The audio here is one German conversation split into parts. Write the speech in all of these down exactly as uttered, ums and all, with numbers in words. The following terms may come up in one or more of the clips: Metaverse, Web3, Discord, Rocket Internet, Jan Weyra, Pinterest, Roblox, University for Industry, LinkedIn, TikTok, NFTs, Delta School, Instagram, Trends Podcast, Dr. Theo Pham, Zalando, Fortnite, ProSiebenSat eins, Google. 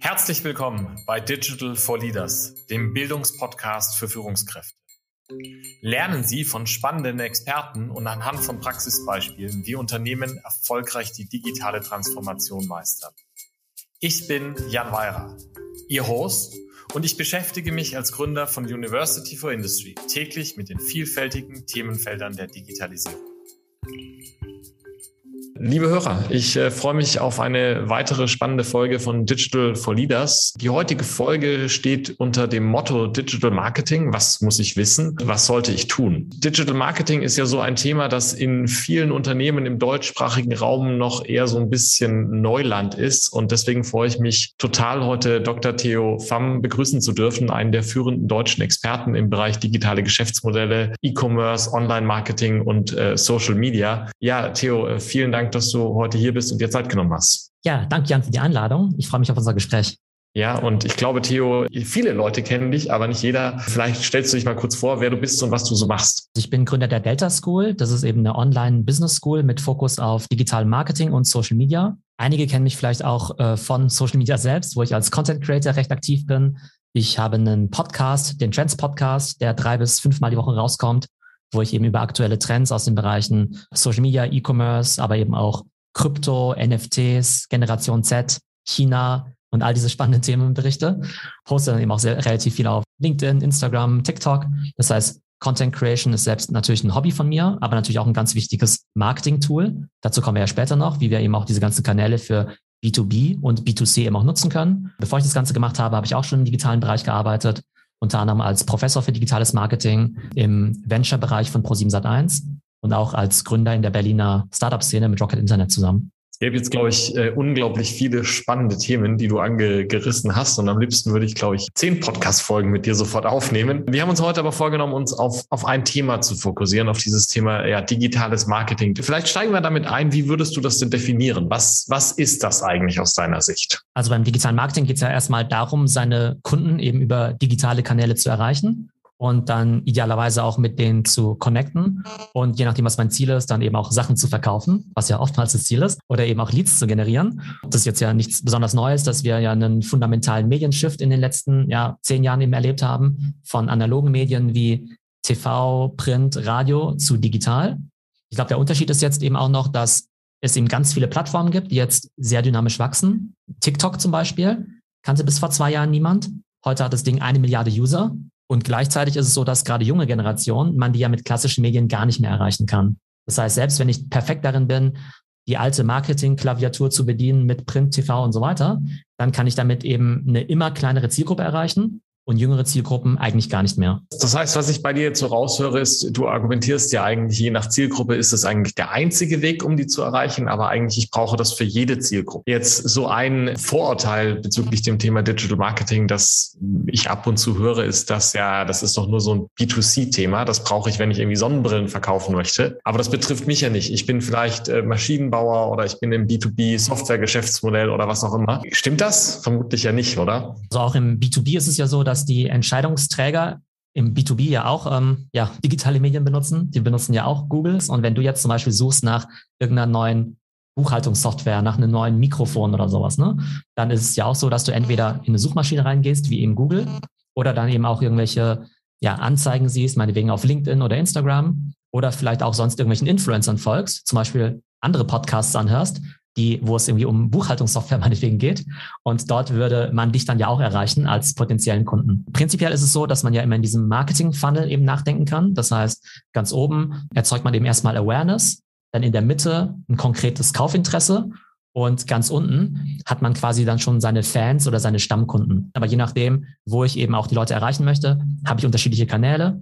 Herzlich willkommen bei Digital for Leaders, dem Bildungspodcast für Führungskräfte. Lernen Sie von spannenden Experten und anhand von Praxisbeispielen, wie Unternehmen erfolgreich die digitale Transformation meistern. Ich bin Jan Weyra, Ihr Host, und ich beschäftige mich als Gründer von University for Industry täglich mit den vielfältigen Themenfeldern der Digitalisierung. Liebe Hörer, ich äh, freue mich auf eine weitere spannende Folge von Digital for Leaders. Die heutige Folge steht unter dem Motto Digital Marketing. Was muss ich wissen? Was sollte ich tun? Digital Marketing ist ja so ein Thema, das in vielen Unternehmen im deutschsprachigen Raum noch eher so ein bisschen Neuland ist. Und deswegen freue ich mich total, heute Doktor Theo Pham begrüßen zu dürfen, einen der führenden deutschen Experten im Bereich digitale Geschäftsmodelle, E-Commerce, Online-Marketing und äh, Social Media. Ja, Theo, äh, vielen Dank, dass du heute hier bist und dir Zeit genommen hast. Ja, danke Jan für die Einladung. Ich freue mich auf unser Gespräch. Ja, und ich glaube, Theo, viele Leute kennen dich, aber nicht jeder. Vielleicht stellst du dich mal kurz vor, wer du bist und was du so machst. Ich bin Gründer der Delta School. Das ist eben eine Online-Business-School mit Fokus auf digitalem Marketing und Social Media. Einige kennen mich vielleicht auch äh, von Social Media selbst, wo ich als Content-Creator recht aktiv bin. Ich habe einen Podcast, den Trends Podcast, der drei bis fünfmal die Woche rauskommt, wo ich eben über aktuelle Trends aus den Bereichen Social Media, E-Commerce, aber eben auch Krypto, N F Ts, Generation Z, China und all diese spannenden Themen berichte. Poste dann eben auch sehr, relativ viel auf LinkedIn, Instagram, TikTok. Das heißt, Content Creation ist selbst natürlich ein Hobby von mir, aber natürlich auch ein ganz wichtiges Marketing-Tool. Dazu kommen wir ja später noch, wie wir eben auch diese ganzen Kanäle für B to B und B to C eben auch nutzen können. Bevor ich das Ganze gemacht habe, habe ich auch schon im digitalen Bereich gearbeitet. Unter anderem als Professor für digitales Marketing im Venture-Bereich von ProSiebenSat eins und auch als Gründer in der Berliner Startup-Szene mit Rocket Internet zusammen. Es gäbe jetzt, glaube ich, äh, unglaublich viele spannende Themen, die du angerissen hast. Und am liebsten würde ich, glaube ich, zehn Podcast-Folgen mit dir sofort aufnehmen. Wir haben uns heute aber vorgenommen, uns auf, auf ein Thema zu fokussieren, auf dieses Thema ja, digitales Marketing. Vielleicht steigen wir damit ein. Wie würdest du das denn definieren? Was, was ist das eigentlich aus deiner Sicht? Also beim digitalen Marketing geht es ja erstmal darum, seine Kunden eben über digitale Kanäle zu erreichen und dann idealerweise auch mit denen zu connecten und je nachdem, was mein Ziel ist, dann eben auch Sachen zu verkaufen, was ja oftmals das Ziel ist, oder eben auch Leads zu generieren. Das ist jetzt ja nichts besonders Neues, dass wir ja einen fundamentalen Medienshift in den letzten ja, zehn Jahren eben erlebt haben, von analogen Medien wie T V, Print, Radio zu digital. Ich glaube, der Unterschied ist jetzt eben auch noch, dass es eben ganz viele Plattformen gibt, die jetzt sehr dynamisch wachsen. TikTok zum Beispiel kannte bis vor zwei Jahren niemand. Heute hat das Ding eine Milliarde User. Und gleichzeitig ist es so, dass gerade junge Generationen, man die ja mit klassischen Medien gar nicht mehr erreichen kann. Das heißt, selbst wenn ich perfekt darin bin, die alte Marketing-Klaviatur zu bedienen mit Print, T V und so weiter, dann kann ich damit eben eine immer kleinere Zielgruppe erreichen und jüngere Zielgruppen eigentlich gar nicht mehr. Das heißt, was ich bei dir jetzt so raushöre, ist, du argumentierst ja eigentlich, je nach Zielgruppe ist es eigentlich der einzige Weg, um die zu erreichen, aber eigentlich, ich brauche das für jede Zielgruppe. Jetzt so ein Vorurteil bezüglich dem Thema Digital Marketing, das ich ab und zu höre, ist, dass ja, das ist doch nur so ein B to C Thema, das brauche ich, wenn ich irgendwie Sonnenbrillen verkaufen möchte, aber das betrifft mich ja nicht. Ich bin vielleicht Maschinenbauer oder ich bin im B to B Software Geschäftsmodell oder was auch immer. Stimmt das? Vermutlich ja nicht, oder? Also auch im B to B ist es ja so, dass dass die Entscheidungsträger im B to B ja auch ähm, ja, digitale Medien benutzen. Die benutzen ja auch Google. Und wenn du jetzt zum Beispiel suchst nach irgendeiner neuen Buchhaltungssoftware, nach einem neuen Mikrofon oder sowas, ne, dann ist es ja auch so, dass du entweder in eine Suchmaschine reingehst, wie eben Google, oder dann eben auch irgendwelche ja, Anzeigen siehst, meinetwegen auf LinkedIn oder Instagram, oder vielleicht auch sonst irgendwelchen Influencern folgst, zum Beispiel andere Podcasts anhörst, die, wo es irgendwie um Buchhaltungssoftware meinetwegen geht. Und dort würde man dich dann ja auch erreichen als potenziellen Kunden. Prinzipiell ist es so, dass man ja immer in diesem Marketing-Funnel eben nachdenken kann. Das heißt, ganz oben erzeugt man eben erstmal Awareness, dann in der Mitte ein konkretes Kaufinteresse und ganz unten hat man quasi dann schon seine Fans oder seine Stammkunden. Aber je nachdem, wo ich eben auch die Leute erreichen möchte, habe ich unterschiedliche Kanäle.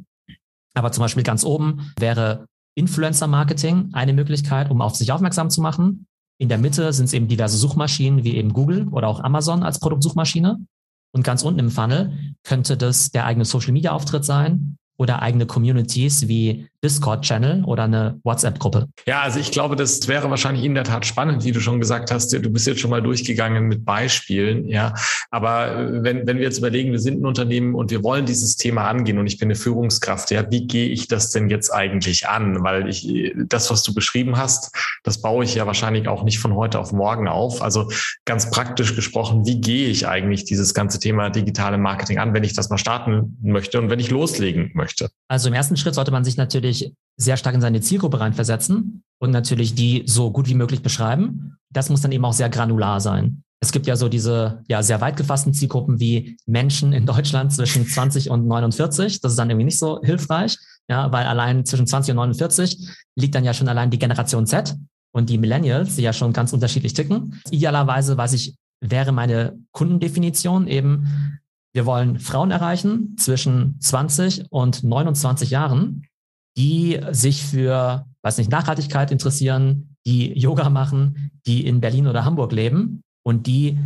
Aber zum Beispiel ganz oben wäre Influencer-Marketing eine Möglichkeit, um auf sich aufmerksam zu machen. In der Mitte sind es eben diverse Suchmaschinen wie eben Google oder auch Amazon als Produktsuchmaschine. Und ganz unten im Funnel könnte das der eigene Social-Media-Auftritt sein oder eigene Communities wie Discord-Channel oder eine WhatsApp-Gruppe? Ja, also ich glaube, das wäre wahrscheinlich in der Tat spannend, wie du schon gesagt hast. Du bist jetzt schon mal durchgegangen mit Beispielen, ja. Aber wenn, wenn wir jetzt überlegen, wir sind ein Unternehmen und wir wollen dieses Thema angehen und ich bin eine Führungskraft, ja, wie gehe ich das denn jetzt eigentlich an? Weil ich, das, was du beschrieben hast, das baue ich ja wahrscheinlich auch nicht von heute auf morgen auf. Also ganz praktisch gesprochen, wie gehe ich eigentlich dieses ganze Thema digitale Marketing an, wenn ich das mal starten möchte und wenn ich loslegen möchte? Also im ersten Schritt sollte man sich natürlich sehr stark in seine Zielgruppe reinversetzen und natürlich die so gut wie möglich beschreiben. Das muss dann eben auch sehr granular sein. Es gibt ja so diese ja sehr weit gefassten Zielgruppen wie Menschen in Deutschland zwischen zwanzig und neunundvierzig. Das ist dann irgendwie nicht so hilfreich, ja, weil allein zwischen zwanzig und neunundvierzig liegt dann ja schon allein die Generation Z und die Millennials, die ja schon ganz unterschiedlich ticken. Idealerweise, weiß ich, wäre meine Kundendefinition eben, wir wollen Frauen erreichen zwischen zwanzig und neunundzwanzig Jahren, die sich für, weiß nicht, Nachhaltigkeit interessieren, die Yoga machen, die in Berlin oder Hamburg leben und die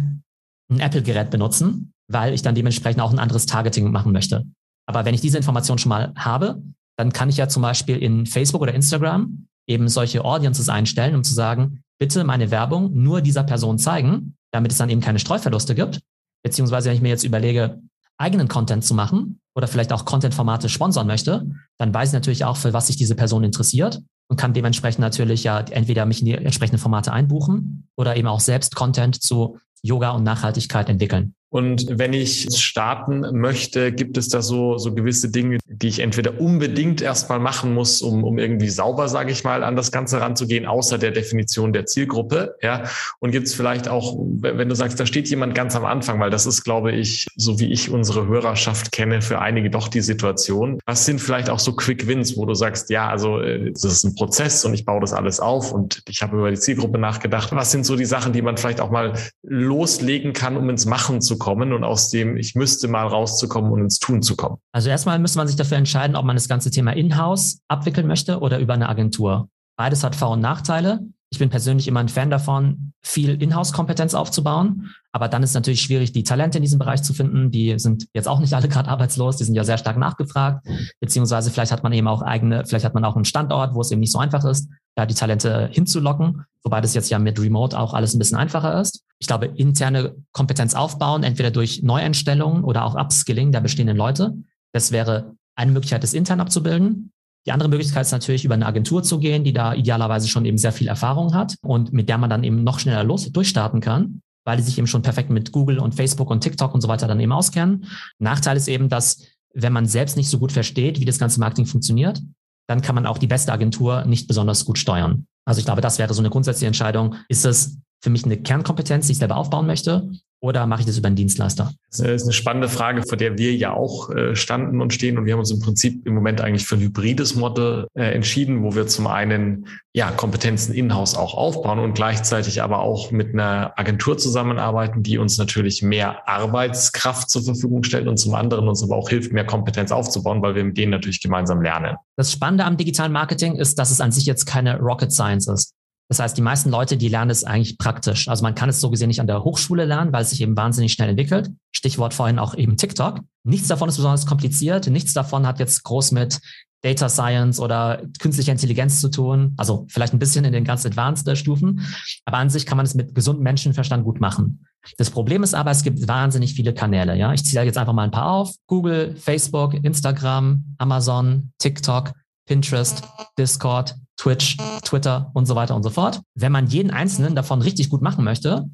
ein Apple-Gerät benutzen, weil ich dann dementsprechend auch ein anderes Targeting machen möchte. Aber wenn ich diese Information schon mal habe, dann kann ich ja zum Beispiel in Facebook oder Instagram eben solche Audiences einstellen, um zu sagen, bitte meine Werbung nur dieser Person zeigen, damit es dann eben keine Streuverluste gibt. Beziehungsweise, wenn ich mir jetzt überlege, eigenen Content zu machen oder vielleicht auch Content-Formate sponsern möchte, dann weiß ich natürlich auch, für was sich diese Person interessiert und kann dementsprechend natürlich ja entweder mich in die entsprechenden Formate einbuchen oder eben auch selbst Content zu Yoga und Nachhaltigkeit entwickeln. Und wenn ich starten möchte, gibt es da so, so gewisse Dinge, die ich entweder unbedingt erstmal machen muss, um, um irgendwie sauber, sage ich mal, an das Ganze ranzugehen, außer der Definition der Zielgruppe. Ja? Und gibt es vielleicht auch, wenn du sagst, da steht jemand ganz am Anfang, weil das ist, glaube ich, so wie ich unsere Hörerschaft kenne, für einige doch die Situation. Was sind vielleicht auch so Quick Wins, wo du sagst, ja, also das ist ein Prozess und ich baue das alles auf und ich habe über die Zielgruppe nachgedacht. Was sind so die Sachen, die man vielleicht auch mal loslegen kann, um ins Machen zu kommen? kommen und aus dem ich müsste mal rauszukommen und ins Tun zu kommen? Also erstmal müsste man sich dafür entscheiden, ob man das ganze Thema in-house abwickeln möchte oder über eine Agentur. Beides hat Vor- und Nachteile. Ich bin persönlich immer ein Fan davon, viel In-house-Kompetenz aufzubauen. Aber dann ist es natürlich schwierig, die Talente in diesem Bereich zu finden. Die sind jetzt auch nicht alle gerade arbeitslos. Die sind ja sehr stark nachgefragt. Beziehungsweise vielleicht hat man eben auch eigene, vielleicht hat man auch einen Standort, wo es eben nicht so einfach ist, da die Talente hinzulocken. Wobei das jetzt ja mit Remote auch alles ein bisschen einfacher ist. Ich glaube, interne Kompetenz aufbauen, entweder durch Neueinstellungen oder auch Upskilling der bestehenden Leute. Das wäre eine Möglichkeit, das intern abzubilden. Die andere Möglichkeit ist natürlich, über eine Agentur zu gehen, die da idealerweise schon eben sehr viel Erfahrung hat und mit der man dann eben noch schneller los durchstarten kann, weil die sich eben schon perfekt mit Google und Facebook und TikTok und so weiter dann eben auskennen. Nachteil ist eben, dass wenn man selbst nicht so gut versteht, wie das ganze Marketing funktioniert, dann kann man auch die beste Agentur nicht besonders gut steuern. Also ich glaube, das wäre so eine grundsätzliche Entscheidung. Ist es für mich eine Kernkompetenz, die ich selber aufbauen möchte? Oder mache ich das über einen Dienstleister? Das ist eine spannende Frage, vor der wir ja auch standen und stehen. Und wir haben uns im Prinzip im Moment eigentlich für ein hybrides Modell entschieden, wo wir zum einen ja Kompetenzen in-house auch aufbauen und gleichzeitig aber auch mit einer Agentur zusammenarbeiten, die uns natürlich mehr Arbeitskraft zur Verfügung stellt und zum anderen uns aber auch hilft, mehr Kompetenz aufzubauen, weil wir mit denen natürlich gemeinsam lernen. Das Spannende am digitalen Marketing ist, dass es an sich jetzt keine Rocket Science ist. Das heißt, die meisten Leute, die lernen es eigentlich praktisch. Also man kann es so gesehen nicht an der Hochschule lernen, weil es sich eben wahnsinnig schnell entwickelt. Stichwort vorhin auch eben TikTok. Nichts davon ist besonders kompliziert. Nichts davon hat jetzt groß mit Data Science oder künstlicher Intelligenz zu tun. Also vielleicht ein bisschen in den ganz advanced Stufen. Aber an sich kann man es mit gesundem Menschenverstand gut machen. Das Problem ist aber, es gibt wahnsinnig viele Kanäle. Ja, ich ziehe jetzt einfach mal ein paar auf. Google, Facebook, Instagram, Amazon, TikTok, Pinterest, Discord, Twitch, Twitter und so weiter und so fort. Wenn man jeden einzelnen davon richtig gut machen möchte,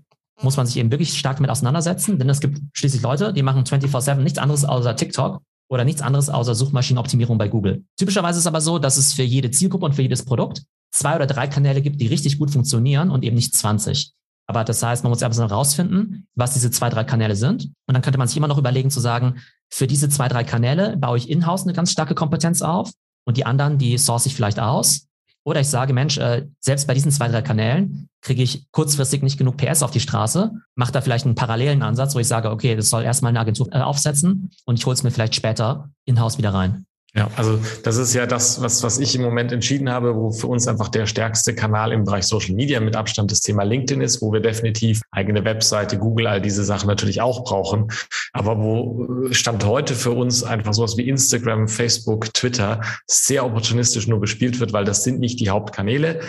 muss man sich eben wirklich stark damit auseinandersetzen, denn es gibt schließlich Leute, die machen vierundzwanzig sieben nichts anderes außer TikTok oder nichts anderes außer Suchmaschinenoptimierung bei Google. Typischerweise ist es aber so, dass es für jede Zielgruppe und für jedes Produkt zwei oder drei Kanäle gibt, die richtig gut funktionieren und eben nicht zwanzig. Aber das heißt, man muss erstmal rausfinden, was diese zwei, drei Kanäle sind. Und dann könnte man sich immer noch überlegen zu sagen, für diese zwei, drei Kanäle baue ich in-house eine ganz starke Kompetenz auf und die anderen, die source ich vielleicht aus. Oder ich sage, Mensch, selbst bei diesen zwei, drei Kanälen kriege ich kurzfristig nicht genug P S auf die Straße, mache da vielleicht einen parallelen Ansatz, wo ich sage, okay, das soll erstmal eine Agentur aufsetzen und ich hole es mir vielleicht später in-house wieder rein. Ja, also das ist ja das, was, was ich im Moment entschieden habe, wo für uns einfach der stärkste Kanal im Bereich Social Media mit Abstand das Thema LinkedIn ist, wo wir definitiv eigene Webseite, Google, all diese Sachen natürlich auch brauchen. Aber wo Stand heute für uns einfach sowas wie Instagram, Facebook, Twitter sehr opportunistisch nur bespielt wird, weil das sind nicht die Hauptkanäle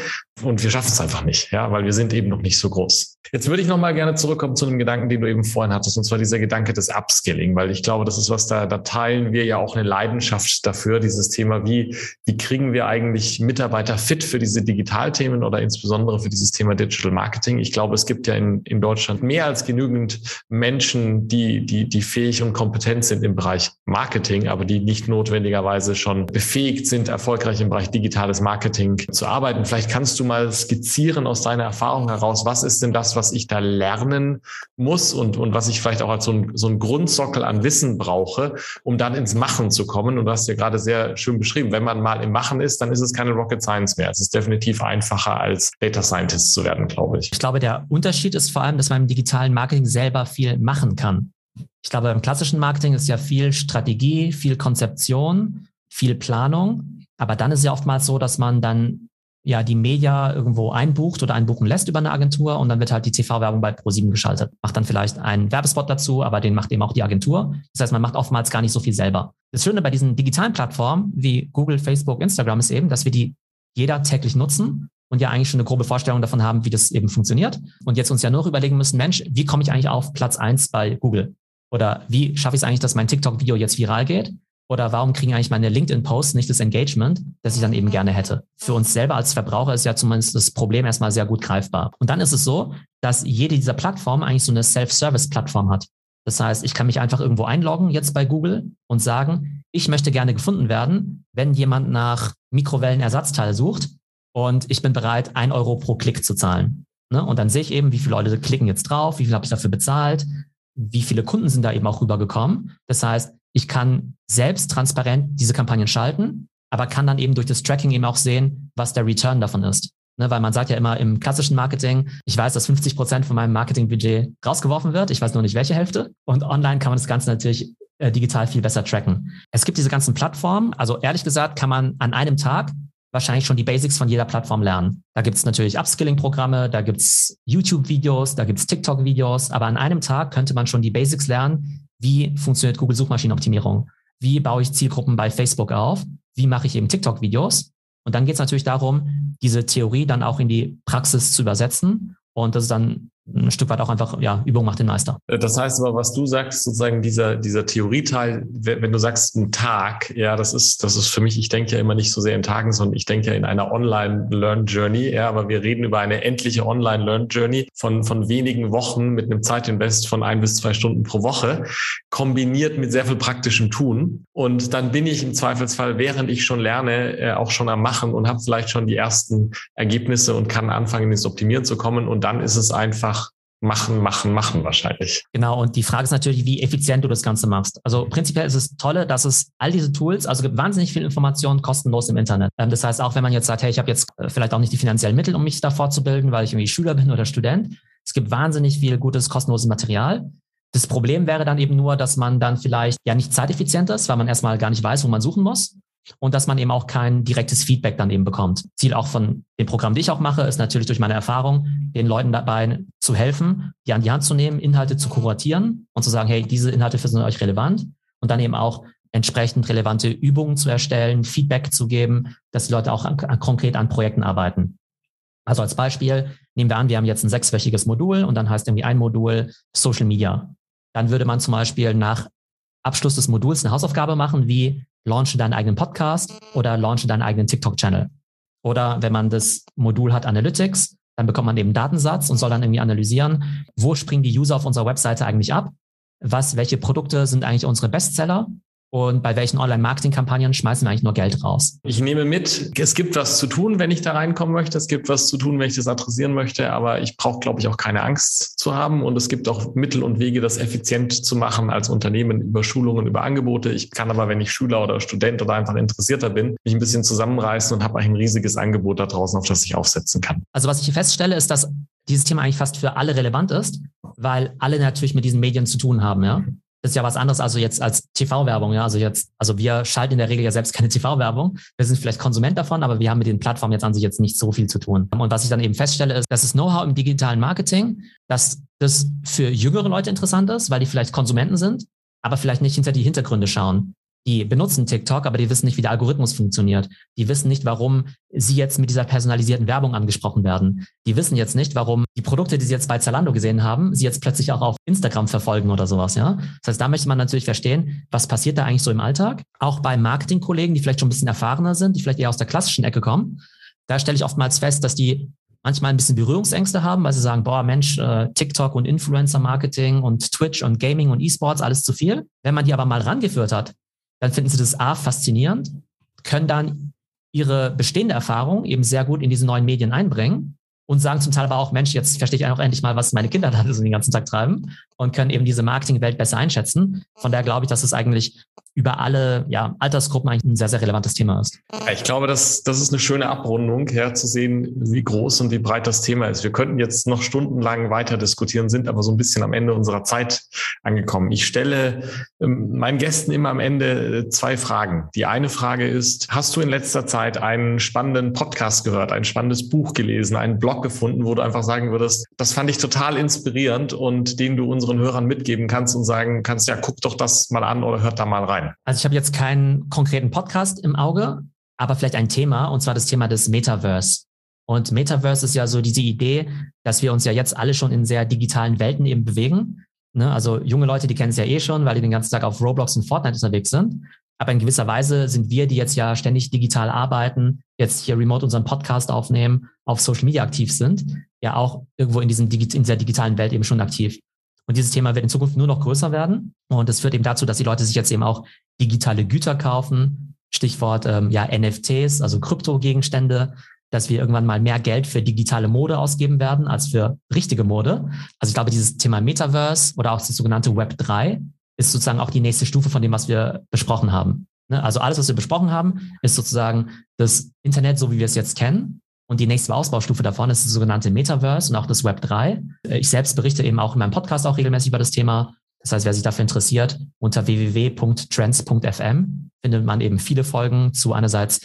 und wir schaffen es einfach nicht, ja, weil wir sind eben noch nicht so groß. Jetzt würde ich nochmal gerne zurückkommen zu einem Gedanken, den du eben vorhin hattest, und zwar dieser Gedanke des Upskilling, weil ich glaube, das ist was, da, da teilen wir ja auch eine Leidenschaft dafür, dieses Thema, wie, wie kriegen wir eigentlich Mitarbeiter fit für diese Digitalthemen oder insbesondere für dieses Thema Digital Marketing. Ich glaube, es gibt ja in, in Deutschland mehr als genügend Menschen, die, die, die fähig und kompetent sind im Bereich Marketing, aber die nicht notwendigerweise schon befähigt sind, erfolgreich im Bereich digitales Marketing zu arbeiten. Vielleicht kannst du mal skizzieren aus deiner Erfahrung heraus, was ist denn das, was ich da lernen muss und, und was ich vielleicht auch als so ein, so ein Grundsockel an Wissen brauche, um dann ins Machen zu kommen. Und du hast ja gerade sehr schön beschrieben, wenn man mal im Machen ist, dann ist es keine Rocket Science mehr. Es ist definitiv einfacher, als Data Scientist zu werden, glaube ich. Ich glaube, der Unterschied ist vor allem, dass man im digitalen Marketing selber viel machen kann. Ich glaube, beim klassischen Marketing ist ja viel Strategie, viel Konzeption, viel Planung. Aber dann ist ja oftmals so, dass man dann ja die Media irgendwo einbucht oder einbuchen lässt über eine Agentur und dann wird halt die T V-Werbung bei ProSieben geschaltet. Macht dann vielleicht einen Werbespot dazu, aber den macht eben auch die Agentur. Das heißt, man macht oftmals gar nicht so viel selber. Das Schöne bei diesen digitalen Plattformen wie Google, Facebook, Instagram ist eben, dass wir die jeder täglich nutzen und ja eigentlich schon eine grobe Vorstellung davon haben, wie das eben funktioniert. Und jetzt uns ja nur überlegen müssen, Mensch, wie komme ich eigentlich auf Platz eins bei Google? Oder wie schaffe ich es eigentlich, dass mein TikTok-Video jetzt viral geht? Oder warum kriegen eigentlich meine LinkedIn-Posts nicht das Engagement, das ich dann eben gerne hätte? Für uns selber als Verbraucher ist ja zumindest das Problem erstmal sehr gut greifbar. Und dann ist es so, dass jede dieser Plattformen eigentlich so eine Self-Service-Plattform hat. Das heißt, ich kann mich einfach irgendwo einloggen jetzt bei Google und sagen, ich möchte gerne gefunden werden, wenn jemand nach Mikrowellenersatzteil sucht und ich bin bereit, ein Euro pro Klick zu zahlen. Ne? Und dann sehe ich eben, wie viele Leute klicken jetzt drauf, wie viel habe ich dafür bezahlt, wie viele Kunden sind da eben auch rübergekommen. Das heißt, ich kann selbst transparent diese Kampagnen schalten, aber kann dann eben durch das Tracking eben auch sehen, was der Return davon ist. Ne, weil man sagt ja immer im klassischen Marketing, ich weiß, dass fünfzig Prozent von meinem Marketingbudget rausgeworfen wird, ich weiß nur nicht, welche Hälfte. Und online kann man das Ganze natürlich äh, digital viel besser tracken. Es gibt diese ganzen Plattformen, also ehrlich gesagt kann man an einem Tag wahrscheinlich schon die Basics von jeder Plattform lernen. Da gibt es natürlich Upskilling-Programme, da gibt es YouTube-Videos, da gibt es TikTok-Videos, aber an einem Tag könnte man schon die Basics lernen. Wie funktioniert Google-Suchmaschinenoptimierung? Wie baue ich Zielgruppen bei Facebook auf? Wie mache ich eben TikTok-Videos? Und dann geht es natürlich darum, diese Theorie dann auch in die Praxis zu übersetzen. Und das ist dann ein Stück weit auch einfach, ja, Übung macht den Meister. Das heißt aber, was du sagst, sozusagen dieser, dieser Theorieteil, wenn du sagst, ein Tag, ja, das ist, das ist für mich, ich denke ja immer nicht so sehr in Tagen, sondern ich denke ja in einer Online-Learn-Journey, ja, aber wir reden über eine endliche Online-Learn-Journey von, von wenigen Wochen mit einem Zeitinvest von ein bis zwei Stunden pro Woche, kombiniert mit sehr viel praktischem Tun. Und dann bin ich im Zweifelsfall, während ich schon lerne, auch schon am Machen und habe vielleicht schon die ersten Ergebnisse und kann anfangen, ins Optimieren zu kommen. Und dann ist es einfach machen, machen, machen wahrscheinlich. Genau, und die Frage ist natürlich, wie effizient du das Ganze machst. Also prinzipiell ist es toll, dass es all diese Tools, also gibt wahnsinnig viel Information kostenlos im Internet. Das heißt, auch wenn man jetzt sagt, hey, ich habe jetzt vielleicht auch nicht die finanziellen Mittel, um mich da fortzubilden, weil ich irgendwie Schüler bin oder Student. Es gibt wahnsinnig viel gutes, kostenloses Material. Das Problem wäre dann eben nur, dass man dann vielleicht ja nicht zeiteffizient ist, weil man erstmal gar nicht weiß, wo man suchen muss. Und dass man eben auch kein direktes Feedback dann eben bekommt. Ziel auch von dem Programm, die ich auch mache, ist natürlich durch meine Erfahrung, den Leuten dabei zu helfen, die an die Hand zu nehmen, Inhalte zu kuratieren und zu sagen, hey, diese Inhalte sind euch relevant. Und dann eben auch entsprechend relevante Übungen zu erstellen, Feedback zu geben, dass die Leute auch an, an, konkret an Projekten arbeiten. Also als Beispiel nehmen wir an, wir haben jetzt ein sechswöchiges Modul und dann heißt irgendwie ein Modul Social Media. Dann würde man zum Beispiel nach Abschluss des Moduls eine Hausaufgabe machen, wie launche deinen eigenen Podcast oder launche deinen eigenen TikTok-Channel. Oder wenn man das Modul hat Analytics, dann bekommt man eben einen Datensatz und soll dann irgendwie analysieren, wo springen die User auf unserer Webseite eigentlich ab? Was, welche Produkte sind eigentlich unsere Bestseller? Und bei welchen Online-Marketing-Kampagnen schmeißen wir eigentlich nur Geld raus? Ich nehme mit, es gibt was zu tun, wenn ich da reinkommen möchte. Es gibt was zu tun, wenn ich das adressieren möchte. Aber ich brauche, glaube ich, auch keine Angst zu haben. Und es gibt auch Mittel und Wege, das effizient zu machen als Unternehmen über Schulungen, über Angebote. Ich kann aber, wenn ich Schüler oder Student oder einfach Interessierter bin, mich ein bisschen zusammenreißen und habe ein riesiges Angebot da draußen, auf das ich aufsetzen kann. Also was ich hier feststelle, ist, dass dieses Thema eigentlich fast für alle relevant ist, weil alle natürlich mit diesen Medien zu tun haben, ja. Das ist ja was anderes, also jetzt als T V-Werbung. Ja, also jetzt, also wir schalten in der Regel ja selbst keine T V-Werbung. Wir sind vielleicht Konsument davon, aber wir haben mit den Plattformen jetzt an sich jetzt nicht so viel zu tun. Und was ich dann eben feststelle, ist, dass das Know-how im digitalen Marketing, dass das für jüngere Leute interessant ist, weil die vielleicht Konsumenten sind, aber vielleicht nicht hinter die Hintergründe schauen. Die benutzen TikTok, aber die wissen nicht, wie der Algorithmus funktioniert. Die wissen nicht, warum sie jetzt mit dieser personalisierten Werbung angesprochen werden. Die wissen jetzt nicht, warum die Produkte, die sie jetzt bei Zalando gesehen haben, sie jetzt plötzlich auch auf Instagram verfolgen oder sowas. Ja? Das heißt, da möchte man natürlich verstehen, was passiert da eigentlich so im Alltag. Auch bei Marketingkollegen, die vielleicht schon ein bisschen erfahrener sind, die vielleicht eher aus der klassischen Ecke kommen, da stelle ich oftmals fest, dass die manchmal ein bisschen Berührungsängste haben, weil sie sagen, boah, Mensch, äh, TikTok und Influencer-Marketing und Twitch und Gaming und E-Sports, alles zu viel. Wenn man die aber mal rangeführt hat, dann finden sie das A, faszinierend, können dann ihre bestehende Erfahrung eben sehr gut in diese neuen Medien einbringen und sagen zum Teil aber auch, Mensch, jetzt verstehe ich auch endlich mal, was meine Kinder da so den ganzen Tag treiben, und können eben diese Marketingwelt besser einschätzen. Von daher glaube ich, dass es eigentlich über alle ja, Altersgruppen eigentlich ein sehr, sehr relevantes Thema ist. Ich glaube, das, das ist eine schöne Abrundung, ja, zu sehen, wie groß und wie breit das Thema ist. Wir könnten jetzt noch stundenlang weiter diskutieren, sind aber so ein bisschen am Ende unserer Zeit angekommen. Ich stelle meinen Gästen immer am Ende zwei Fragen. Die eine Frage ist, hast du in letzter Zeit einen spannenden Podcast gehört, ein spannendes Buch gelesen, einen Blog gefunden, wo du einfach sagen würdest, das fand ich total inspirierend und den du unseren Hörern mitgeben kannst und sagen kannst, ja, guck doch das mal an oder hört da mal rein. Also ich habe jetzt keinen konkreten Podcast im Auge, aber vielleicht ein Thema, und zwar das Thema des Metaverse. Und Metaverse ist ja so diese Idee, dass wir uns ja jetzt alle schon in sehr digitalen Welten eben bewegen. Ne? Also junge Leute, die kennen es ja eh schon, weil die den ganzen Tag auf Roblox und Fortnite unterwegs sind. Aber in gewisser Weise sind wir, die jetzt ja ständig digital arbeiten, jetzt hier remote unseren Podcast aufnehmen, auf Social Media aktiv sind, ja auch irgendwo in, diesem, in dieser digitalen Welt eben schon aktiv. Und dieses Thema wird in Zukunft nur noch größer werden. Und das führt eben dazu, dass die Leute sich jetzt eben auch digitale Güter kaufen. Stichwort ähm, ja N F Ts, also Kryptogegenstände, dass wir irgendwann mal mehr Geld für digitale Mode ausgeben werden als für richtige Mode. Also ich glaube, dieses Thema Metaverse oder auch das sogenannte Web drei ist sozusagen auch die nächste Stufe von dem, was wir besprochen haben. Ne? Also alles, was wir besprochen haben, ist sozusagen das Internet, so wie wir es jetzt kennen. Und die nächste Ausbaustufe davon ist das sogenannte Metaverse und auch das Web drei. Ich selbst berichte eben auch in meinem Podcast auch regelmäßig über das Thema. Das heißt, wer sich dafür interessiert, unter w w w punkt trends punkt f m findet man eben viele Folgen zu einerseits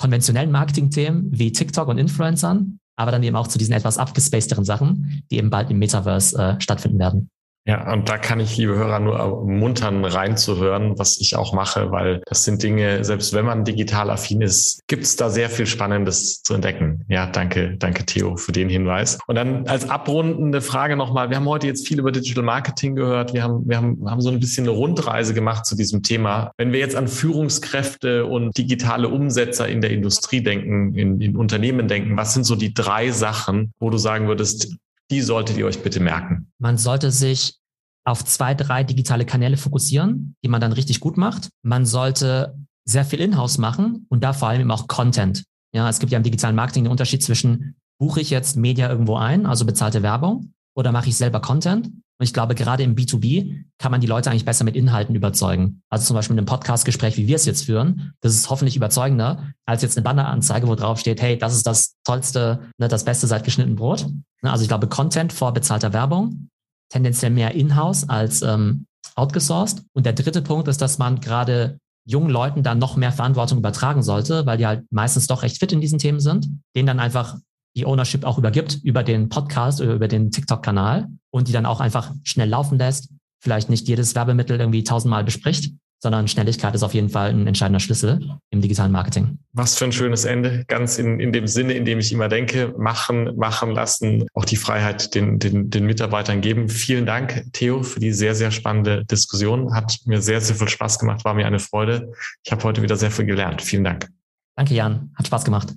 konventionellen Marketingthemen wie TikTok und Influencern, aber dann eben auch zu diesen etwas abgespacederen Sachen, die eben bald im Metaverse äh, stattfinden werden. Ja, und da kann ich, liebe Hörer, nur ermuntern, reinzuhören, was ich auch mache, weil das sind Dinge, selbst wenn man digital affin ist, gibt's da sehr viel Spannendes zu entdecken. Ja, danke, danke Theo für den Hinweis. Und dann als abrundende Frage nochmal, wir haben heute jetzt viel über Digital Marketing gehört, wir haben, wir haben, haben so ein bisschen eine Rundreise gemacht zu diesem Thema. Wenn wir jetzt an Führungskräfte und digitale Umsetzer in der Industrie denken, in, in Unternehmen denken, was sind so die drei Sachen, wo du sagen würdest, die solltet ihr euch bitte merken? Man sollte sich auf zwei, drei digitale Kanäle fokussieren, die man dann richtig gut macht. Man sollte sehr viel Inhouse machen und da vor allem eben auch Content. Ja, es gibt ja im digitalen Marketing den Unterschied zwischen, buche ich jetzt Media irgendwo ein, also bezahlte Werbung, oder mache ich selber Content? Und ich glaube, gerade im B zwei B kann man die Leute eigentlich besser mit Inhalten überzeugen. Also zum Beispiel in einem Podcast-Gespräch, wie wir es jetzt führen, das ist hoffentlich überzeugender als jetzt eine Banneranzeige, wo drauf steht, hey, das ist das Tollste, ne, das Beste seit geschnittenem Brot. Also ich glaube, Content vor bezahlter Werbung, tendenziell mehr in-house als ähm, outgesourced. Und der dritte Punkt ist, dass man gerade jungen Leuten dann noch mehr Verantwortung übertragen sollte, weil die halt meistens doch recht fit in diesen Themen sind, denen dann einfach die Ownership auch übergibt über den Podcast oder über den TikTok-Kanal und die dann auch einfach schnell laufen lässt, vielleicht nicht jedes Werbemittel irgendwie tausendmal bespricht, sondern Schnelligkeit ist auf jeden Fall ein entscheidender Schlüssel im digitalen Marketing. Was für ein schönes Ende, ganz in, in dem Sinne, in dem ich immer denke, machen, machen lassen, auch die Freiheit den, den, den Mitarbeitern geben. Vielen Dank, Theo, für die sehr, sehr spannende Diskussion. Hat mir sehr, sehr viel Spaß gemacht, war mir eine Freude. Ich habe heute wieder sehr viel gelernt. Vielen Dank. Danke, Jan. Hat Spaß gemacht.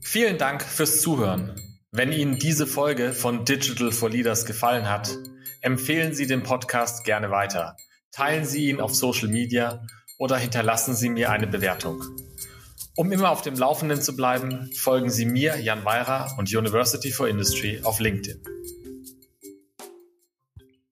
Vielen Dank fürs Zuhören. Wenn Ihnen diese Folge von Digital for Leaders gefallen hat, empfehlen Sie den Podcast gerne weiter. Teilen Sie ihn auf Social Media oder hinterlassen Sie mir eine Bewertung. Um immer auf dem Laufenden zu bleiben, folgen Sie mir, Jan Weyra, und University for Industry auf LinkedIn.